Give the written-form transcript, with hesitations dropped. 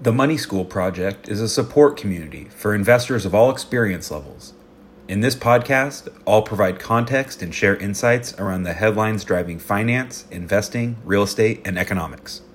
The Money School Project is a support community for investors of all experience levels. In this podcast, I'll provide context and share insights around the headlines driving finance, investing, real estate, and economics.